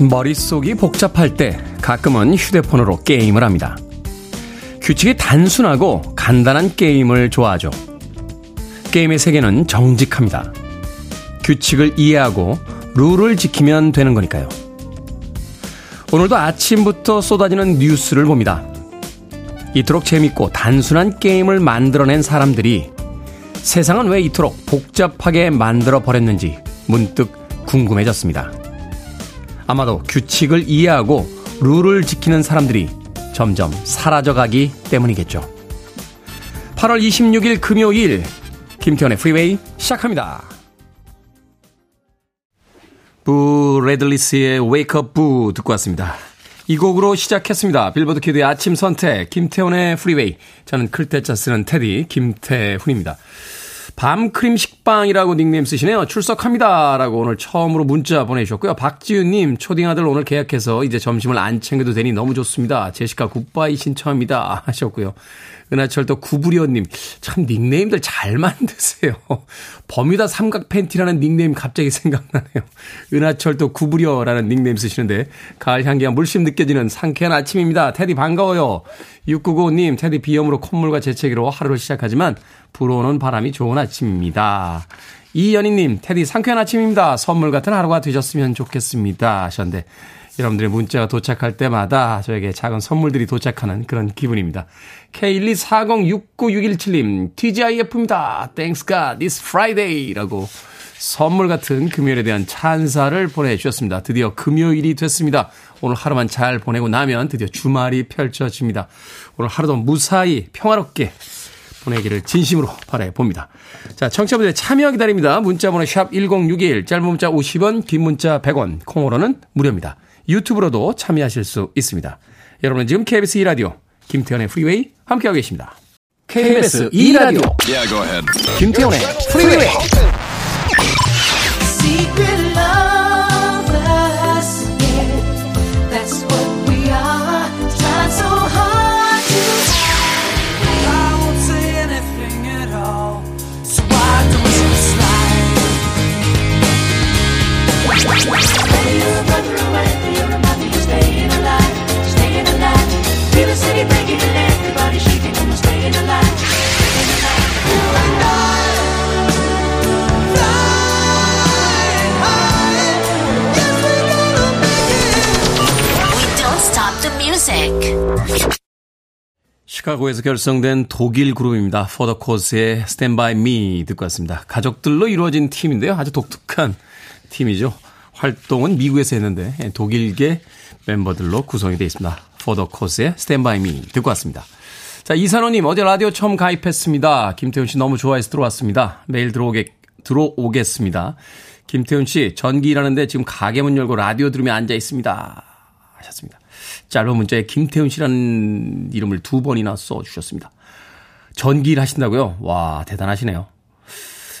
머릿속이 복잡할 때 가끔은 휴대폰으로 게임을 합니다. 규칙이 단순하고 간단한 게임을 좋아하죠. 게임의 세계는 정직합니다. 규칙을 이해하고 룰을 지키면 되는 거니까요. 오늘도 아침부터 쏟아지는 뉴스를 봅니다. 이토록 재밌고 단순한 게임을 만들어낸 사람들이 세상은 왜 이토록 복잡하게 만들어버렸는지 문득 궁금해졌습니다. 아마도 규칙을 이해하고 룰을 지키는 사람들이 점점 사라져가기 때문이겠죠. 8월 26일 금요일 김태현의 프리웨이 시작합니다. 부 레들리스의 Wake Up 부 듣고 왔습니다. 이 곡으로 시작했습니다. 빌보드 키드의 아침 선택 김태훈의 프리웨이. 저는 클때짜 쓰는 테디 김태훈입니다. 밤크림 식빵이라고 닉네임 쓰시네요. 출석합니다라고 오늘 처음으로 문자 보내주셨고요. 박지윤님, 초딩아들 오늘 계약해서 이제 점심을 안 챙겨도 되니 너무 좋습니다. 제시카 굿바이 신청합니다 하셨고요. 은하철도 구부리언님, 참 닉네임들 잘 만드세요. 버뮤다 삼각 팬티라는 닉네임 갑자기 생각나네요. 은하철도 구부려라는 닉네임 쓰시는데 가을 향기가 물씬 느껴지는 상쾌한 아침입니다. 테디 반가워요. 6995님, 테디 비염으로 콧물과 재채기로 하루를 시작하지만 불어오는 바람이 좋은 아침입니다. 이연희님, 테디 상쾌한 아침입니다. 선물 같은 하루가 되셨으면 좋겠습니다 하셨는데, 여러분들의 문자가 도착할 때마다 저에게 작은 선물들이 도착하는 그런 기분입니다. K124069617님, TGIF입니다. Thanks God, it's Friday라고 선물 같은 금요일에 대한 찬사를 보내주셨습니다. 드디어 금요일이 됐습니다. 오늘 하루만 잘 보내고 나면 드디어 주말이 펼쳐집니다. 오늘 하루도 무사히 평화롭게 보내기를 진심으로 바라봅니다. 자, 청취자분들의 참여 기다립니다. 문자번호 샵 1061, 짧은 문자 50원, 긴 문자 100원, 콩으로는 무료입니다. 유튜브로도 참여하실 수 있습니다. 여러분은 지금 KBS 2라디오 김태현의 프리웨이 함께하고 계십니다. KBS 2라디오 yeah, 김태현의 프리웨이. 시카고에서 결성된 독일 그룹입니다. For the Cause의 Stand By Me 듣고 왔습니다. 가족들로 이루어진 팀인데요. 아주 독특한 팀이죠. 활동은 미국에서 했는데 독일계 멤버들로 구성이 되어 있습니다. For the Cause의 Stand By Me 듣고 왔습니다. 자, 이산호님, 어제 라디오 처음 가입했습니다. 김태훈 씨 너무 좋아해서 들어왔습니다. 매일 들어오겠습니다. 김태훈 씨, 전기 일하는데 지금 가게 문 열고 라디오 들으며 앉아 있습니다 하셨습니다. 짧은 문자에 김태훈 씨라는 이름을 두 번이나 써주셨습니다. 전기일 하신다고요? 와, 대단하시네요.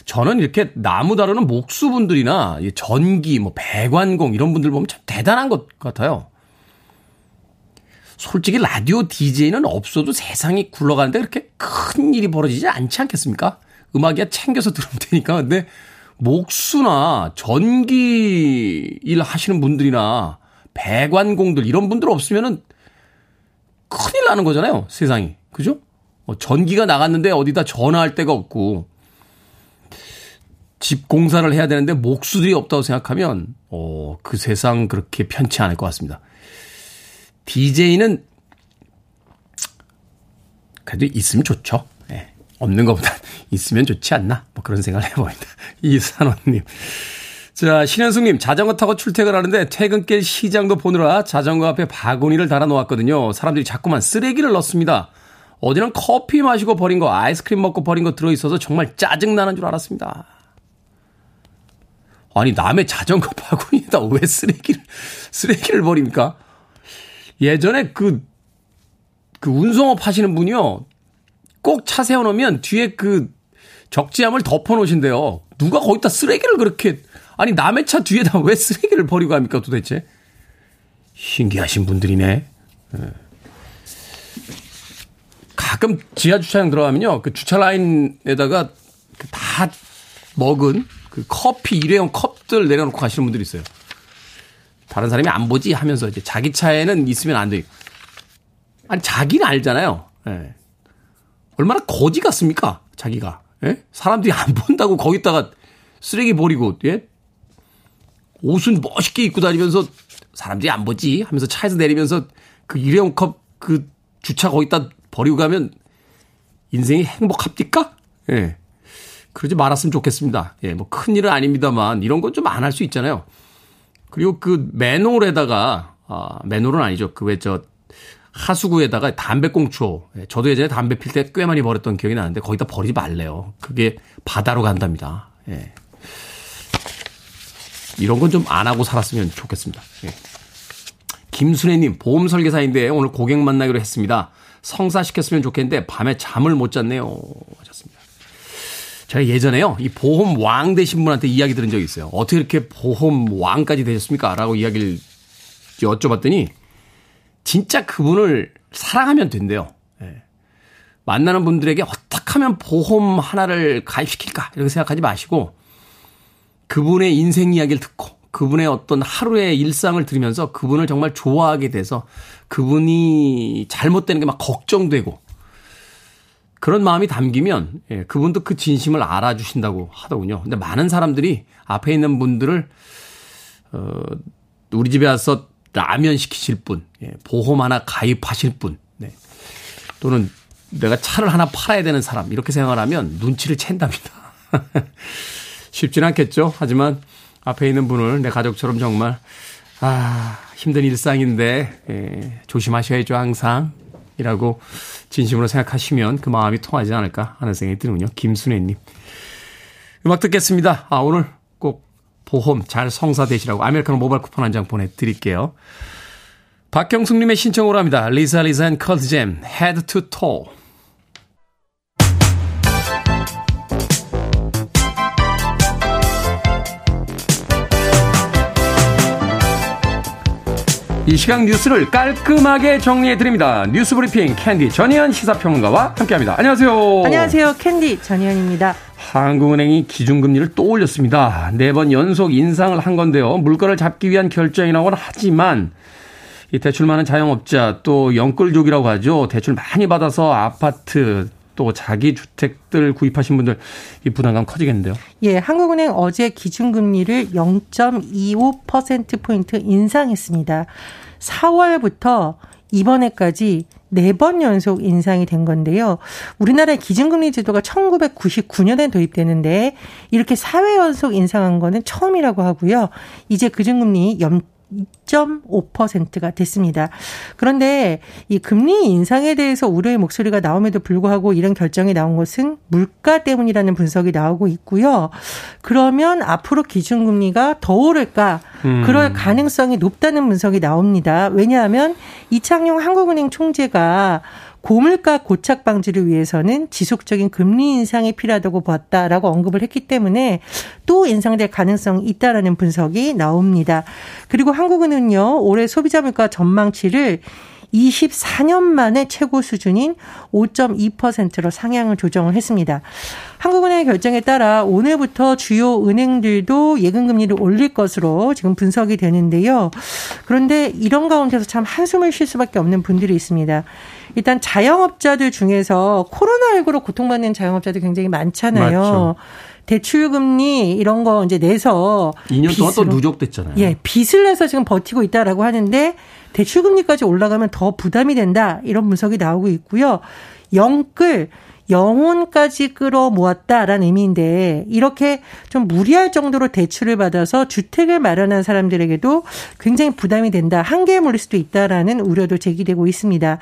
저는 이렇게 나무 다루는 목수분들이나 전기, 뭐 배관공 이런 분들 보면 참 대단한 것 같아요. 솔직히 라디오 DJ는 없어도 세상이 굴러가는데 그렇게 큰 일이 벌어지지 않지 않겠습니까? 음악이야 챙겨서 들으면 되니까. 근데 목수나 전기일 하시는 분들이나 배관공들 이런 분들 없으면은 큰일 나는 거잖아요, 세상이. 그죠? 전기가 나갔는데 어디다 전화할 데가 없고 집 공사를 해야 되는데 목수들이 없다고 생각하면 그 세상 그렇게 편치 않을 것 같습니다. DJ는 그래도 있으면 좋죠. 네. 없는 것보다 있으면 좋지 않나, 뭐 그런 생각을 해봅니다. 이산원님. 자, 신현숙님, 자전거 타고 출퇴근하는데 퇴근길 시장도 보느라 자전거 앞에 바구니를 달아놓았거든요. 사람들이 자꾸만 쓰레기를 넣습니다. 어제는 커피 마시고 버린 거, 아이스크림 먹고 버린 거 들어있어서 정말 짜증나는 줄 알았습니다. 아니, 남의 자전거 바구니에다 왜 쓰레기를 버립니까? 예전에 그 운송업 하시는 분이요, 꼭 차 세워놓으면 뒤에 그 적재함을 덮어놓으신대요. 누가 거기다 쓰레기를 그렇게, 아니, 남의 차 뒤에다 왜 쓰레기를 버리고 합니까, 도대체? 신기하신 분들이네. 가끔 지하 주차장 들어가면요, 그 주차 라인에다가 다 먹은 그 커피, 일회용 컵들 내려놓고 가시는 분들이 있어요. 다른 사람이 안 보지 하면서 이제 자기 차에는 있으면 안 돼. 아니 자기는 알잖아요. 예. 얼마나 거지 같습니까? 자기가. 예? 사람들이 안 본다고 거기다가 쓰레기 버리고, 예? 옷은 멋있게 입고 다니면서 사람들이 안 보지 하면서 차에서 내리면서 그 일회용 컵 그 주차 거기다 버리고 가면 인생이 행복합니까? 예. 그러지 말았으면 좋겠습니다. 예, 뭐 큰일은 아닙니다만 이런 건 좀 안 할 수 있잖아요. 그리고 그 맨홀에다가, 아, 맨홀은 아니죠. 그 왜 저 하수구에다가 담배꽁초, 예, 저도 예전에 담배 필 때 꽤 많이 버렸던 기억이 나는데 거기다 버리지 말래요. 그게 바다로 간답니다. 예. 이런 건 좀 안 하고 살았으면 좋겠습니다. 예. 김순애님, 보험 설계사인데 오늘 고객 만나기로 했습니다. 성사시켰으면 좋겠는데 밤에 잠을 못 잤네요. 하셨습니다. 제가 예전에요, 이 보험 왕 되신 분한테 이야기 들은 적이 있어요. 어떻게 이렇게 보험 왕까지 되셨습니까? 라고 이야기를 여쭤봤더니 진짜 그분을 사랑하면 된대요. 예. 만나는 분들에게 어떻게 하면 보험 하나를 가입시킬까? 이렇게 생각하지 마시고 그분의 인생 이야기를 듣고 그분의 어떤 하루의 일상을 들으면서 그분을 정말 좋아하게 돼서 그분이 잘못되는 게 막 걱정되고 그런 마음이 담기면, 예, 그분도 그 진심을 알아주신다고 하더군요. 근데 많은 사람들이 앞에 있는 분들을, 우리 집에 와서 라면 시키실 분, 예, 보험 하나 가입하실 분, 네. 또는 내가 차를 하나 팔아야 되는 사람, 이렇게 생각을 하면 눈치를 챈답니다. 쉽진 않겠죠. 하지만 앞에 있는 분을 내 가족처럼 정말, 아, 힘든 일상인데, 예, 조심하셔야죠, 항상. 이라고 진심으로 생각하시면 그 마음이 통하지 않을까 하는 생각이 드는군요. 김순애님. 음악 듣겠습니다. 아, 오늘 꼭 보험 잘 성사되시라고 아메리카노 모바일 쿠폰 한 장 보내드릴게요. 박경숙님의 신청으로 합니다. 리사 리사 앤 컬트 잼, Head to Toe. 이 시각 뉴스를 깔끔하게 정리해드립니다. 뉴스브리핑 캔디 전희연 시사평론가와 함께합니다. 안녕하세요. 안녕하세요. 캔디 전희연입니다. 한국은행이 기준금리를 또 올렸습니다. 4번 연속 인상을 한 건데요. 물가를 잡기 위한 결정이라고는 하지만 이 대출 많은 자영업자 또 영끌족이라고 하죠. 대출 많이 받아서 아파트 또 자기 주택들 구입하신 분들 이 부담감 커지겠는데요. 예, 한국은행 어제 기준금리를 0.25%포인트 인상했습니다. 4월부터 이번에까지 4번 연속 인상이 된 건데요. 우리나라의 기준금리 제도가 1999년에 도입되는데 이렇게 4회 연속 인상한 거는 처음이라고 하고요. 이제 기준금리 2.5%가 됐습니다. 그런데 이 금리 인상에 대해서 우려의 목소리가 나옴에도 불구하고 이런 결정이 나온 것은 물가 때문이라는 분석이 나오고 있고요. 그러면 앞으로 기준금리가 더 오를까? 그럴 가능성이 높다는 분석이 나옵니다. 왜냐하면 이창용 한국은행 총재가 고물가 고착 방지를 위해서는 지속적인 금리 인상이 필요하다고 보았다라고 언급을 했기 때문에 또 인상될 가능성이 있다라는 분석이 나옵니다. 그리고 한국은행은요, 올해 소비자 물가 전망치를 24년 만에 최고 수준인 5.2%로 상향을 조정을 했습니다. 한국은행의 결정에 따라 오늘부터 주요 은행들도 예금금리를 올릴 것으로 지금 분석이 되는데요. 그런데 이런 가운데서 참 한숨을 쉴 수밖에 없는 분들이 있습니다. 일단 자영업자들 중에서 코로나19로 고통받는 자영업자들 굉장히 많잖아요. 맞죠. 대출금리 이런 거 이제 내서 2년 동안 또 누적됐잖아요. 예, 빚을 내서 지금 버티고 있다라고 하는데 대출금리까지 올라가면 더 부담이 된다 이런 분석이 나오고 있고요. 영끌, 영혼까지 끌어모았다라는 의미인데 이렇게 좀 무리할 정도로 대출을 받아서 주택을 마련한 사람들에게도 굉장히 부담이 된다. 한계에 몰릴 수도 있다라는 우려도 제기되고 있습니다.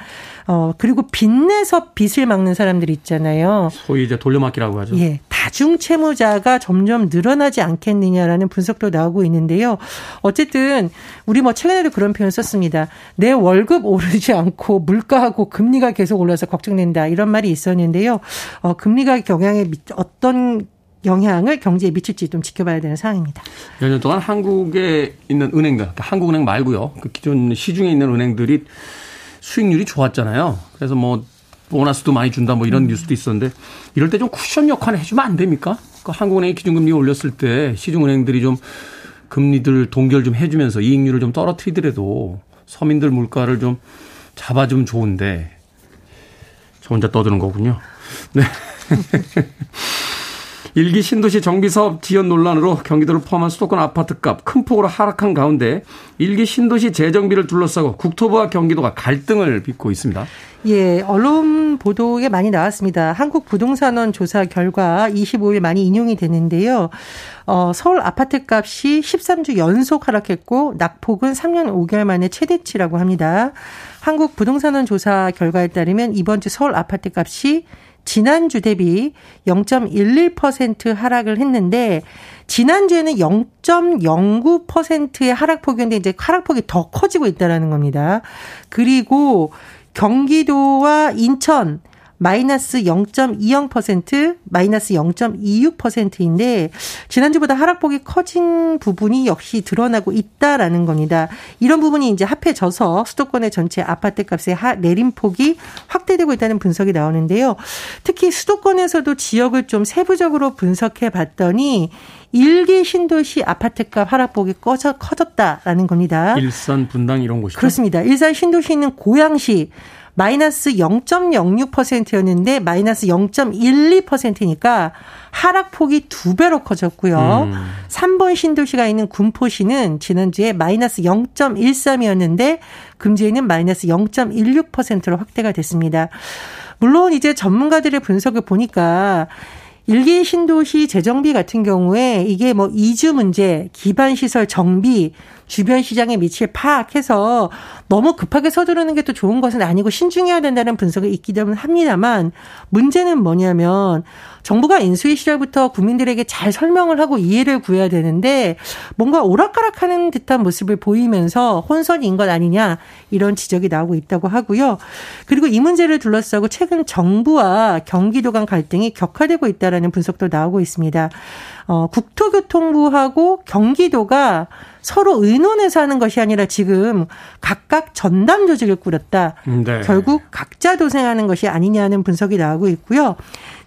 그리고 빚내서 빚을 막는 사람들 있잖아요. 소위 이제 돌려막기라고 하죠. 예, 다중채무자가 점점 늘어나지 않겠느냐라는 분석도 나오고 있는데요. 어쨌든 우리 뭐 최근에도 그런 표현 썼습니다. 내 월급 오르지 않고 물가하고 금리가 계속 올라서 걱정된다 이런 말이 있었는데요. 금리가 경향에 어떤 영향을 경제에 미칠지 좀 지켜봐야 되는 상황입니다. 몇 년 동안 한국에 있는 은행들, 한국은행 말고요, 그 기존 시중에 있는 은행들이 수익률이 좋았잖아요. 그래서 뭐 보너스도 많이 준다, 뭐 이런 뉴스도 있었는데 이럴 때 좀 쿠션 역할을 해주면 안 됩니까? 그러니까 한국은행이 기준금리 올렸을 때 시중은행들이 좀 금리들 동결 좀 해주면서 이익률을 좀 떨어뜨리더라도 서민들 물가를 좀 잡아주면 좋은데 저 혼자 떠드는 거군요. 네. 일기 신도시 정비사업 지연 논란으로 경기도를 포함한 수도권 아파트값 큰 폭으로 하락한 가운데 일기 신도시 재정비를 둘러싸고 국토부와 경기도가 갈등을 빚고 있습니다. 예, 언론 보도에 많이 나왔습니다. 한국부동산원 조사 결과 25일 많이 인용이 되는데요. 서울 아파트값이 13주 연속 하락했고 낙폭은 3년 5개월 만에 최대치라고 합니다. 한국부동산원 조사 결과에 따르면 이번 주 서울 아파트값이 지난주 대비 0.11% 하락을 했는데 지난주에는 0.09%의 하락폭이었는데 이제 하락폭이 더 커지고 있다는 겁니다. 그리고 경기도와 인천 마이너스 0.20%, 마이너스 0.26%인데 지난주보다 하락폭이 커진 부분이 역시 드러나고 있다라는 겁니다. 이런 부분이 이제 합해져서 수도권의 전체 아파트값의 내림폭이 확대되고 있다는 분석이 나오는데요. 특히 수도권에서도 지역을 좀 세부적으로 분석해 봤더니 일기 신도시 아파트값 하락폭이 커졌다라는 겁니다. 일산, 분당 이런 곳이죠? 그렇습니다. 일산 신도시는 고양시 마이너스 0.06%였는데 마이너스 0.12%니까 하락폭이 2배로 커졌고요. 3번 신도시가 있는 군포시는 지난주에 마이너스 0.13이었는데 금주에는 마이너스 0.16%로 확대가 됐습니다. 물론 이제 전문가들의 분석을 보니까 일기 신도시 재정비 같은 경우에 이게 뭐 이주 문제, 기반시설 정비, 주변 시장의 미치를 파악해서 너무 급하게 서두르는 게 또 좋은 것은 아니고 신중해야 된다는 분석이 있기 때문에 합니다만 문제는 뭐냐면 정부가 인수위 시절부터 국민들에게 잘 설명을 하고 이해를 구해야 되는데 뭔가 오락가락하는 듯한 모습을 보이면서 혼선인 것 아니냐 이런 지적이 나오고 있다고 하고요. 그리고 이 문제를 둘러싸고 최근 정부와 경기도 간 갈등이 격화되고 있다는 분석도 나오고 있습니다. 국토교통부하고 경기도가 서로 의논해서 하는 것이 아니라 지금 각각 전담 조직을 꾸렸다. 네. 결국 각자 도생하는 것이 아니냐는 분석이 나오고 있고요.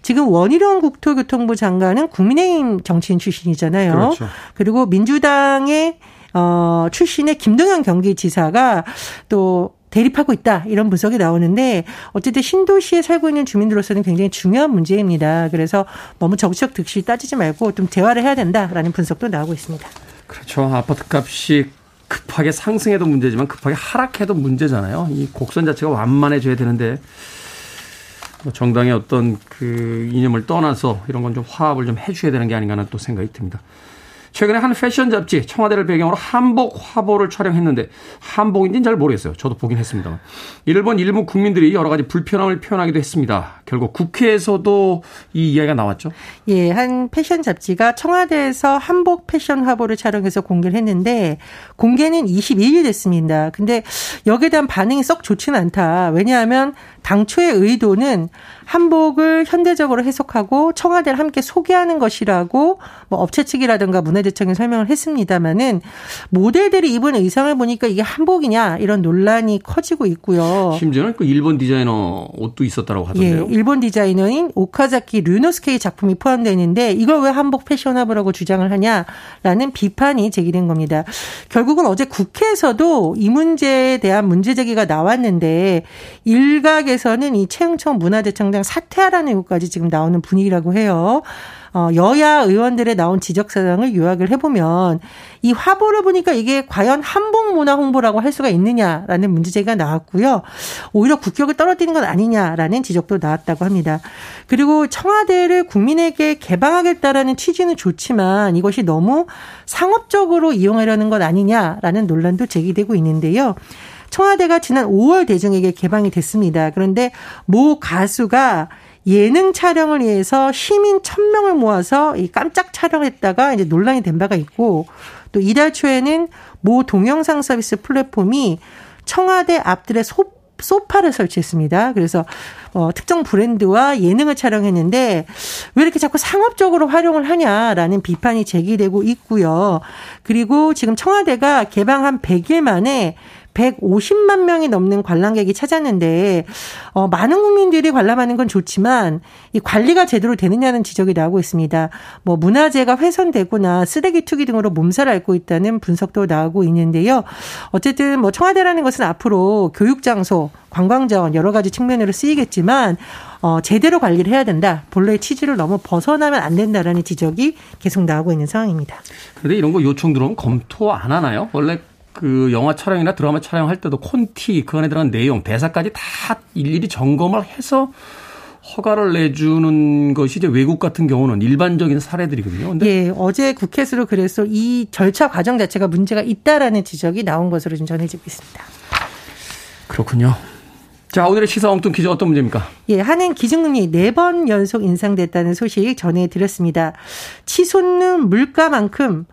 지금 원희룡 국토교통부 장관은 국민의힘 정치인 출신이잖아요. 그렇죠. 그리고 민주당의 출신의 김동연 경기지사가 또 대립하고 있다 이런 분석이 나오는데 어쨌든 신도시에 살고 있는 주민들로서는 굉장히 중요한 문제입니다. 그래서 너무 정치적 득실 따지지 말고 좀 대화를 해야 된다라는 분석도 나오고 있습니다. 그렇죠. 아파트값이 급하게 상승해도 문제지만 급하게 하락해도 문제잖아요. 이 곡선 자체가 완만해져야 되는데 정당의 어떤 그 이념을 떠나서 이런 건 좀 화합을 좀 해줘야 되는 게 아닌가 하는 또 생각이 듭니다. 최근에 한 패션 잡지 청와대를 배경으로 한복 화보를 촬영했는데 한복인지는 잘 모르겠어요. 저도 보긴 했습니다만. 일본 일부 국민들이 여러 가지 불편함을 표현하기도 했습니다. 결국 국회에서도 이 이야기가 나왔죠. 예, 한 패션 잡지가 청와대에서 한복 패션 화보를 촬영해서 공개를 했는데 공개는 22일 됐습니다. 근데 여기에 대한 반응이 썩 좋지는 않다. 왜냐하면 당초의 의도는 한복을 현대적으로 해석하고 청와대를 함께 소개하는 것이라고 뭐 업체 측이라든가 문화재청이 설명을 했습니다마는 모델들이 입은 의상을 보니까 이게 한복이냐 이런 논란이 커지고 있고요. 심지어는 그 일본 디자이너 옷도 있었다고 하던데요. 예, 일본 디자이너인 오카자키 류노스케의 작품이 포함되어 있는데 이걸 왜 한복 패션화보라고 주장을 하냐라는 비판이 제기된 겁니다. 결국은 어제 국회에서도 이 문제에 대한 문제제기가 나왔는데 일각에서는 이 채흥청 문화재청 사퇴하라는 요구까지 지금 나오는 분위기라고 해요. 여야 의원들의 나온 지적 사항을 요약을 해보면 이 화보를 보니까 이게 과연 한복 문화 홍보라고 할 수가 있느냐라는 문제제기가 나왔고요. 오히려 국격을 떨어뜨리는 건 아니냐라는 지적도 나왔다고 합니다. 그리고 청와대를 국민에게 개방하겠다라는 취지는 좋지만 이것이 너무 상업적으로 이용하려는 건 아니냐라는 논란도 제기되고 있는데요. 청와대가 지난 5월 대중에게 개방이 됐습니다. 그런데 모 가수가 예능 촬영을 위해서 시민 1,000명을 모아서 이 깜짝 촬영했다가 이제 논란이 된 바가 있고 또 이달 초에는 모 동영상 서비스 플랫폼이 청와대 앞뜰에 소파를 설치했습니다. 그래서 특정 브랜드와 예능을 촬영했는데 왜 이렇게 자꾸 상업적으로 활용을 하냐라는 비판이 제기되고 있고요. 그리고 지금 청와대가 개방 한 100일 만에 150만 명이 넘는 관람객이 찾았는데 많은 국민들이 관람하는 건 좋지만 이 관리가 제대로 되느냐는 지적이 나오고 있습니다. 뭐 문화재가 훼손되거나 쓰레기 투기 등으로 몸살을 앓고 있다는 분석도 나오고 있는데요. 어쨌든 뭐 청와대라는 것은 앞으로 교육장소, 관광자원 여러 가지 측면으로 쓰이겠지만 제대로 관리를 해야 된다. 본래의 취지를 너무 벗어나면 안 된다라는 지적이 계속 나오고 있는 상황입니다. 그런데 이런 거 요청 들어오면 검토 안 하나요? 원래 그 영화 촬영이나 드라마 촬영할 때도 콘티, 그 안에 들어간 내용, 대사까지 다 일일이 점검을 해서 허가를 내주는 것이 이제 외국 같은 경우는 일반적인 사례들이거든요. 근데 예, 어제 국회에서 그래서 이 절차 과정 자체가 문제가 있다라는 지적이 나온 것으로 지금 전해지고 있습니다. 그렇군요. 자, 오늘의 시사 엉뚱 퀴즈 어떤 문제입니까? 예, 한은 기준금리 4번 연속 인상됐다는 소식 전해드렸습니다. 치솟는 물가만큼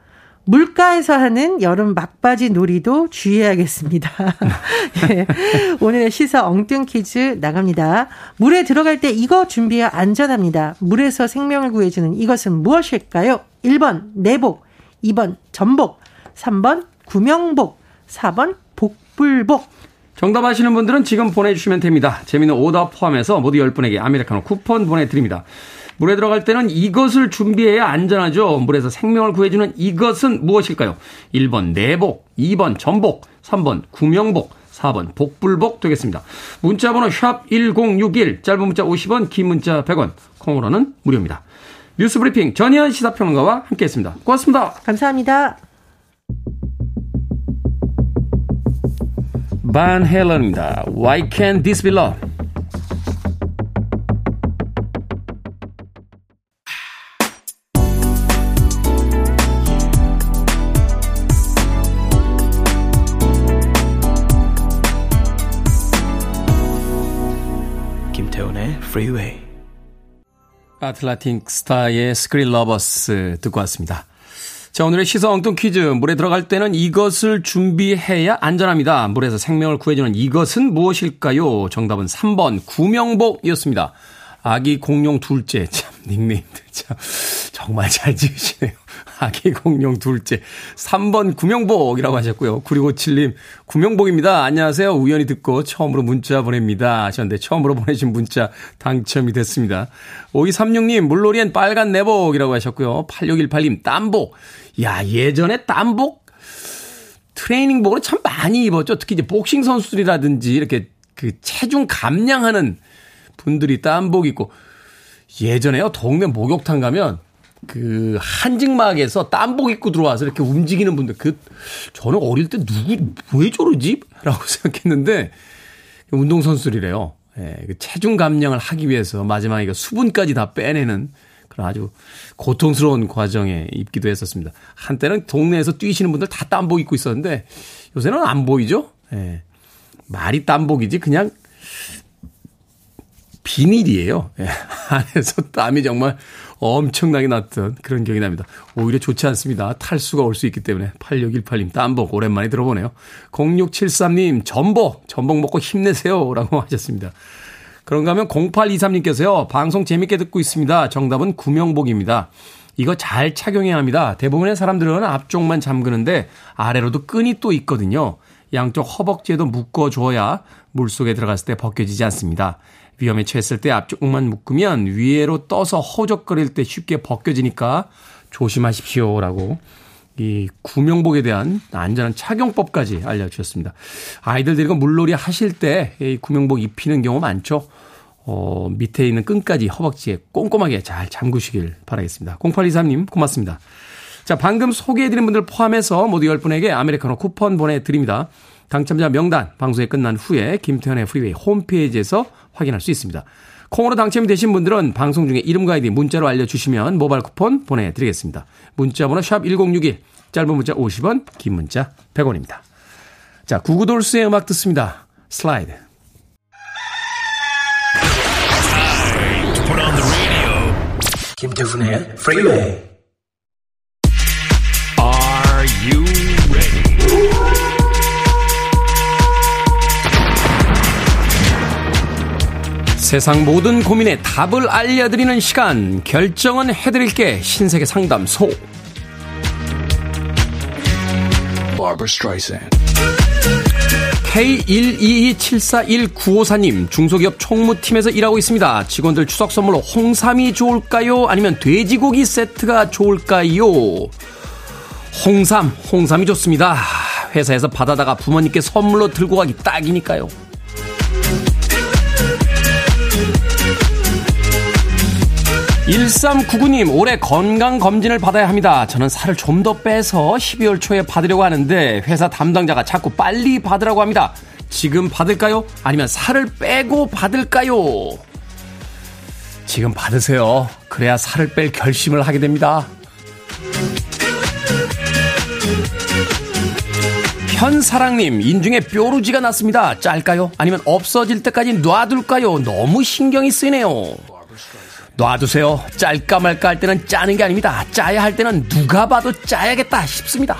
물가에서 하는 여름 막바지 놀이도 주의해야겠습니다. 예, 오늘의 시사 엉뚱 퀴즈 나갑니다. 물에 들어갈 때 이거 준비해야 안전합니다. 물에서 생명을 구해주는 이것은 무엇일까요? 1번 내복, 2번 전복, 3번 구명복, 4번 복불복. 정답 아시는 분들은 지금 보내주시면 됩니다. 재미있는 오답 포함해서 모두 10분에게 아메리카노 쿠폰 보내드립니다. 물에 들어갈 때는 이것을 준비해야 안전하죠. 물에서 생명을 구해주는 이것은 무엇일까요? 1번 내복, 2번 전복, 3번 구명복, 4번 복불복 되겠습니다. 문자번호 샵1061, 짧은 문자 50원, 긴 문자 100원, 콩으로는 무료입니다. 뉴스브리핑 전희연 시사평론가와 함께했습니다. 고맙습니다. 감사합니다. 반 헬런입니다. Why can't this be love? 김태훈의 Freeway. 아틀란틱 스타의 스크린 러버스 듣고 왔습니다. 자, 오늘의 시사 엉뚱 퀴즈. 물에 들어갈 때는 이것을 준비해야 안전합니다. 물에서 생명을 구해주는 이것은 무엇일까요? 정답은 3번 구명복이었습니다. 아기 공룡 둘째. 참 닉네임들 참 정말 잘 지으시네요. 아기 공룡 둘째. 3번 구명복이라고 하셨고요. 9657님 구명복입니다. 안녕하세요. 우연히 듣고 처음으로 문자 보냅니다 하셨는데 처음으로 보내신 문자 당첨이 됐습니다. 5236님 물놀이엔 빨간 내복이라고 하셨고요. 8618님 땀복. 야, 예전에 땀복 트레이닝복으로 참 많이 입었죠. 특히 이제 복싱 선수들이라든지 이렇게 그 체중 감량하는 분들이 땀복 입고 예전에요. 동네 목욕탕 가면 그 한증막에서 땀복 입고 들어와서 이렇게 움직이는 분들 저는 어릴 때 왜 저러지? 라고 생각했는데 운동선수들이래요. 예, 체중 감량을 하기 위해서 마지막에 수분까지 다 빼내는 그런 아주 고통스러운 과정에 입기도 했었습니다. 한때는 동네에서 뛰시는 분들 다 땀복 입고 있었는데 요새는 안 보이죠? 예, 말이 땀복이지 그냥 비닐이에요. 예, 안에서 땀이 정말 엄청나게 났던 그런 기억이 납니다. 오히려 좋지 않습니다. 탈수가 올 수 있기 때문에. 8618님 땀복 오랜만에 들어보네요. 0673님 전복 먹고 힘내세요 라고 하셨습니다. 그런가 하면 0823님께서요. 방송 재밌게 듣고 있습니다. 정답은 구명복입니다. 이거 잘 착용해야 합니다. 대부분의 사람들은 앞쪽만 잠그는데 아래로도 끈이 또 있거든요. 양쪽 허벅지에도 묶어줘야 물속에 들어갔을 때 벗겨지지 않습니다. 위험에 처했을 때 앞쪽만 묶으면 위로 떠서 허우적거릴 때 쉽게 벗겨지니까 조심하십시오라고 이 구명복에 대한 안전한 착용법까지 알려주셨습니다. 아이들 데리고 물놀이 하실 때 이 구명복 입히는 경우 많죠. 밑에 있는 끈까지 허벅지에 꼼꼼하게 잘 잠그시길 바라겠습니다. 0823님 고맙습니다. 자, 방금 소개해드린 분들 포함해서 모두 10분에게 아메리카노 쿠폰 보내드립니다. 당첨자 명단 방송이 끝난 후에 김태현의 프리웨이 홈페이지에서 확인할 수 있습니다. 콩으로 당첨이 되신 분들은 방송 중에 이름과 아이디 문자로 알려주시면 모바일 쿠폰 보내드리겠습니다. 문자번호 샵1061 짧은 문자 50원 긴 문자 100원입니다. 자, 구구돌스의 음악 듣습니다. 슬라이드. 김태훈의 프리웨이. Are you ready? 세상 모든 고민에 답을 알려드리는 시간, 결정은 해드릴게 신세계 상담소. Barbra Streisand. K1227419554님, 중소기업 총무팀에서 일하고 있습니다. 직원들 추석 선물로 홍삼이 좋을까요? 아니면 돼지고기 세트가 좋을까요? 홍삼이 좋습니다. 회사에서 받아다가 부모님께 선물로 들고 가기 딱이니까요. 1399님, 올해 건강검진을 받아야 합니다. 저는 살을 좀 더 빼서 12월 초에 받으려고 하는데 회사 담당자가 자꾸 빨리 받으라고 합니다. 지금 받을까요? 아니면 살을 빼고 받을까요? 지금 받으세요. 그래야 살을 뺄 결심을 하게 됩니다. 현사랑님, 인중에 뾰루지가 났습니다. 짤까요? 아니면 없어질 때까지 놔둘까요? 너무 신경이 쓰이네요. 놔두세요. 짤까 말까 할 때는 짜는 게 아닙니다. 짜야 할 때는 누가 봐도 짜야겠다 싶습니다.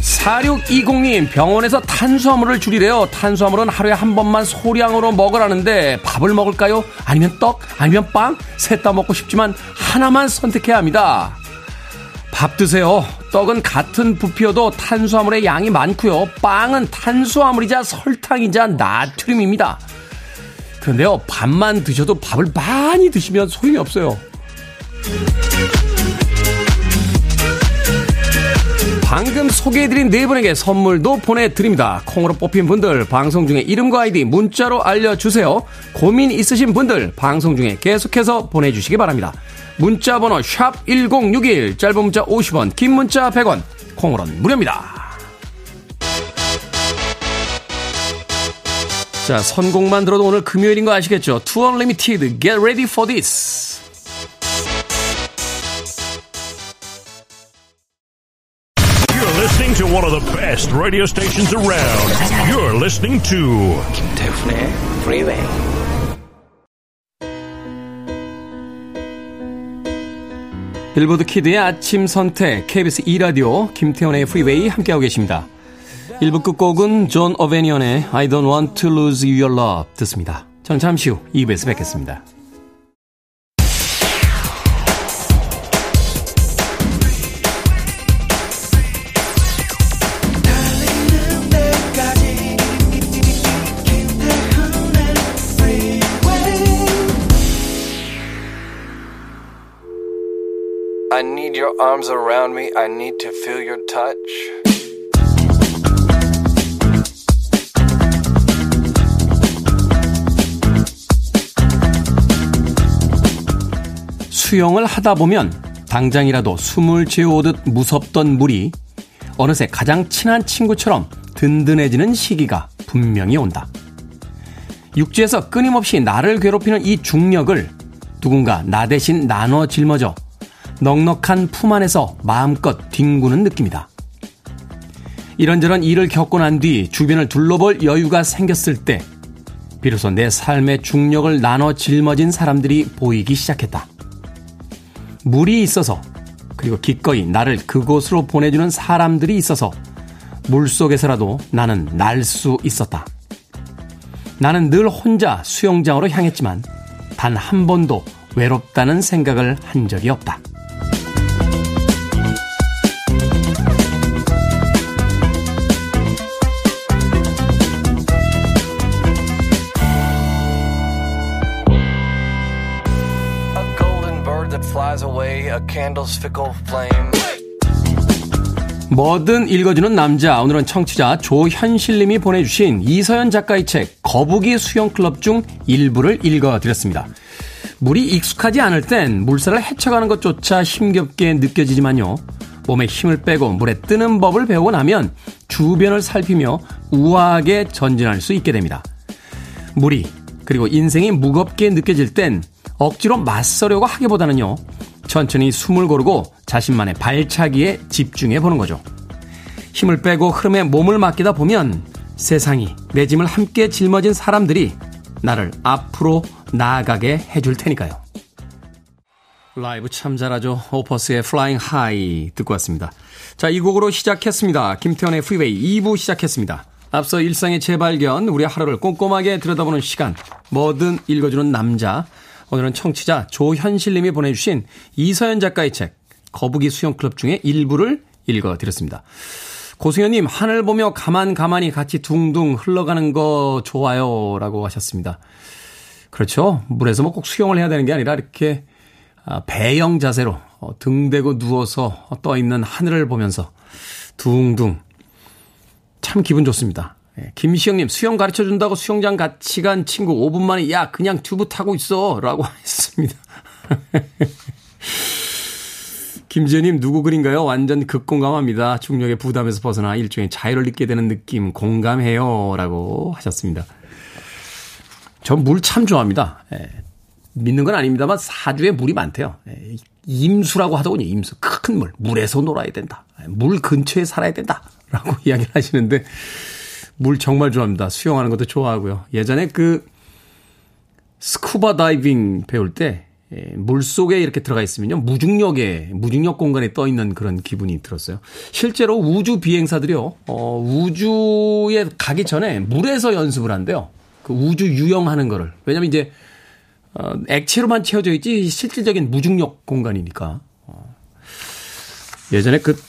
4620님, 병원에서 탄수화물을 줄이래요. 탄수화물은 하루에 한 번만 소량으로 먹으라는데 밥을 먹을까요? 아니면 떡? 아니면 빵? 셋 다 먹고 싶지만 하나만 선택해야 합니다. 밥 드세요. 떡은 같은 부피여도 탄수화물의 양이 많고요. 빵은 탄수화물이자 설탕이자 나트륨입니다. 그런데요, 밥만 드셔도 밥을 많이 드시면 소용이 없어요. 방금 소개해드린 네 분에게 선물도 보내드립니다. 콩으로 뽑힌 분들 방송 중에 이름과 아이디 문자로 알려주세요. 고민 있으신 분들 방송 중에 계속해서 보내주시기 바랍니다. 문자번호 샵1061, 짧은 문자 50원, 긴 문자 100원, 콩으로는 무료입니다. 자, 선곡만 들어도 오늘 금요일인 거 아시겠죠? Two Unlimited, Get Ready for This. You're listening to one of the best radio stations around. You're listening to 김태훈의 Freeway. 빌보드 키드의 아침 선택, KBS 2라디오, 김태원의 프리웨이 함께하고 계십니다. 1부 끝곡은 존 어베니언의 I don't want to lose your love 듣습니다. 저는 잠시 후 2부에서 뵙겠습니다. I need your arms around me. I need to feel your touch. 수영을 하다 보면 당장이라도 숨을 재우듯 무섭던 물이 어느새 가장 친한 친구처럼 든든해지는 시기가 분명히 온다. 육지에서 끊임없이 나를 괴롭히는 이 중력을 누군가 나 대신 나눠 짊어져 넉넉한 품 안에서 마음껏 뒹구는 느낌이다. 이런저런 일을 겪고 난 뒤 주변을 둘러볼 여유가 생겼을 때 비로소 내 삶의 중력을 나눠 짊어진 사람들이 보이기 시작했다. 물이 있어서, 그리고 기꺼이 나를 그곳으로 보내주는 사람들이 있어서 물속에서라도 나는 날 수 있었다. 나는 늘 혼자 수영장으로 향했지만 단 한 번도 외롭다는 생각을 한 적이 없다. 뭐든 읽어주는 남자, 오늘은 청취자 조현실님이 보내주신 이서연 작가의 책 거북이 수영클럽 중 일부를 읽어드렸습니다. 물이 익숙하지 않을 땐 물살을 헤쳐가는 것조차 힘겹게 느껴지지만요, 몸에 힘을 빼고 물에 뜨는 법을 배우고 나면 주변을 살피며 우아하게 전진할 수 있게 됩니다. 물이, 그리고 인생이 무겁게 느껴질 땐 억지로 맞서려고 하기보다는요, 천천히 숨을 고르고 자신만의 발차기에 집중해 보는 거죠. 힘을 빼고 흐름에 몸을 맡기다 보면 세상이, 내 짐을 함께 짊어진 사람들이 나를 앞으로 나아가게 해줄 테니까요. 라이브 참 잘하죠. 오퍼스의 Flying High 듣고 왔습니다. 자, 이 곡으로 시작했습니다. 김태현의 프리웨이 2부 시작했습니다. 앞서 일상의 재발견, 우리 하루를 꼼꼼하게 들여다보는 시간, 뭐든 읽어주는 남자. 오늘은 청취자 조현실님이 보내주신 이서연 작가의 책 거북이 수영클럽 중에 일부를 읽어드렸습니다. 고승현님, 하늘 보며 가만히 같이 둥둥 흘러가는 거 좋아요 라고 하셨습니다. 그렇죠. 물에서 뭐 꼭 수영을 해야 되는 게 아니라 이렇게 배영 자세로 등대고 누워서 떠있는 하늘을 보면서 둥둥 참 기분 좋습니다. 김시영님, 수영 가르쳐준다고 수영장 같이 간 친구 5분 만에 야 그냥 튜브 타고 있어 라고 했습니다. 김지현님, 누구 그린가요? 완전 극공감합니다. 중력의 부담에서 벗어나 일종의 자유를 느끼게 되는 느낌 공감해요 라고 하셨습니다. 전 물 참 좋아합니다. 믿는 건 아닙니다만 사주에 물이 많대요. 임수라고 하더군요. 임수. 큰 물. 물에서 놀아야 된다. 물 근처에 살아야 된다. 라고 이야기를 하시는데 물 정말 좋아합니다. 수영하는 것도 좋아하고요. 예전에 그 스쿠버 다이빙 배울 때 물속에 이렇게 들어가 있으면요. 무중력 공간에 떠 있는 그런 기분이 들었어요. 실제로 우주 비행사들이요. 우주에 가기 전에 물에서 연습을 한대요. 그 우주 유영하는 거를. 왜냐면 이제 액체로만 채워져 있지 실질적인 무중력 공간이니까. 예전에 그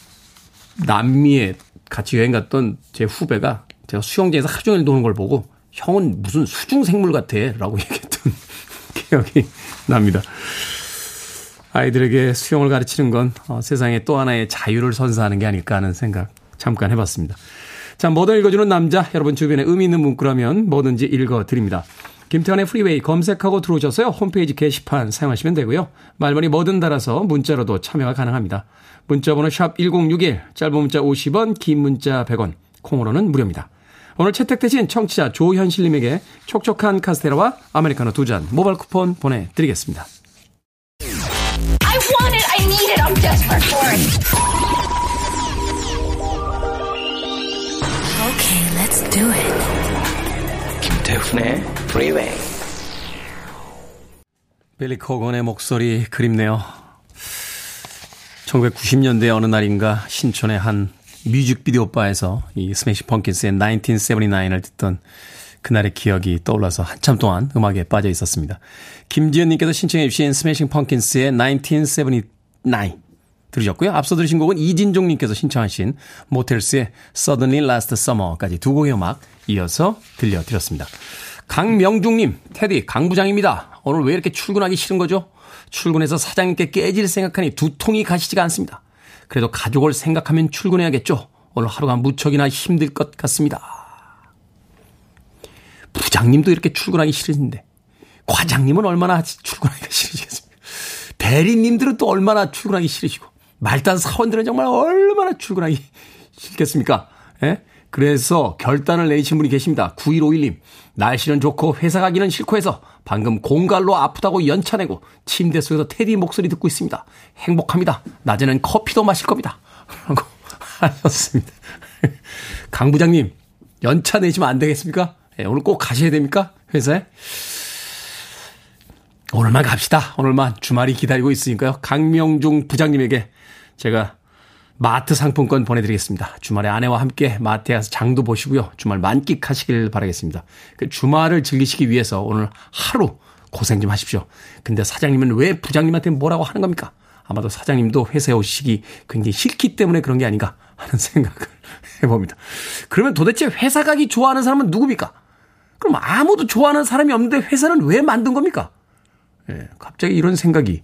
남미에 같이 여행 갔던 제 후배가 제가 수영장에서 하루 종일 노는 걸 보고 형은 무슨 수중생물 같아 라고 얘기했던 기억이 납니다. 아이들에게 수영을 가르치는 건 세상에 또 하나의 자유를 선사하는 게 아닐까 하는 생각 잠깐 해봤습니다. 자, 뭐든 읽어주는 남자, 여러분 주변에 의미 있는 문구라면 뭐든지 읽어드립니다. 김태환의 프리웨이 검색하고 들어오셔서요. 홈페이지 게시판 사용하시면 되고요. 말머리 뭐든 달아서 문자로도 참여가 가능합니다. 문자번호 샵 1061, 짧은 문자 50원, 긴 문자 100원, 콩으로는 무료입니다. 오늘 채택되신 청취자 조현실님에게 촉촉한 카스테라와 아메리카노 2잔 모바일 쿠폰 보내드리겠습니다. I want it, I need it, I'm desperate for it. Okay, let's do it. 김태훈의 프리웨이. 빌리 코건의 목소리 그립네요. 1990년대 어느 날인가 신촌의 한 뮤직비디오 바에서 이 스매싱 펑킨스의 1979을 듣던 그날의 기억이 떠올라서 한참 동안 음악에 빠져 있었습니다. 김지현님께서 신청해 주신 스매싱 펑킨스의 1979 들으셨고요. 앞서 들으신 곡은 이진종님께서 신청하신 모텔스의 Suddenly Last Summer까지 두 곡의 음악 이어서 들려드렸습니다. 강명중님, 테디 강부장입니다. 오늘 왜 이렇게 출근하기 싫은 거죠? 출근해서 사장님께 깨질 생각하니 두통이 가시지가 않습니다. 그래도 가족을 생각하면 출근해야겠죠. 오늘 하루가 무척이나 힘들 것 같습니다. 부장님도 이렇게 출근하기 싫으신데 과장님은 얼마나 출근하기가 싫으시겠습니까? 대리님들은 또 얼마나 출근하기 싫으시고 말단 사원들은 정말 얼마나 출근하기 싫겠습니까? 예? 그래서 결단을 내리신 분이 계십니다. 9151님, 날씨는 좋고 회사 가기는 싫고 해서 방금 공갈로 아프다고 연차내고 침대 속에서 테디 목소리 듣고 있습니다. 행복합니다. 낮에는 커피도 마실 겁니다. 라고 하셨습니다. 강 부장님, 연차 내시면 안 되겠습니까? 네, 오늘 꼭 가셔야 됩니까? 회사에? 오늘만 갑시다. 오늘만 주말이 기다리고 있으니까요. 강명중 부장님에게 제가 마트 상품권 보내드리겠습니다. 주말에 아내와 함께 마트에 가서 장도 보시고요. 주말 만끽하시길 바라겠습니다. 그 주말을 즐기시기 위해서 오늘 하루 고생 좀 하십시오. 근데 사장님은 왜 부장님한테 뭐라고 하는 겁니까? 아마도 사장님도 회사에 오시기 굉장히 싫기 때문에 그런 게 아닌가 하는 생각을 해봅니다. 그러면 도대체 회사 가기 좋아하는 사람은 누굽니까? 그럼 아무도 좋아하는 사람이 없는데 회사는 왜 만든 겁니까? 예, 갑자기 이런 생각이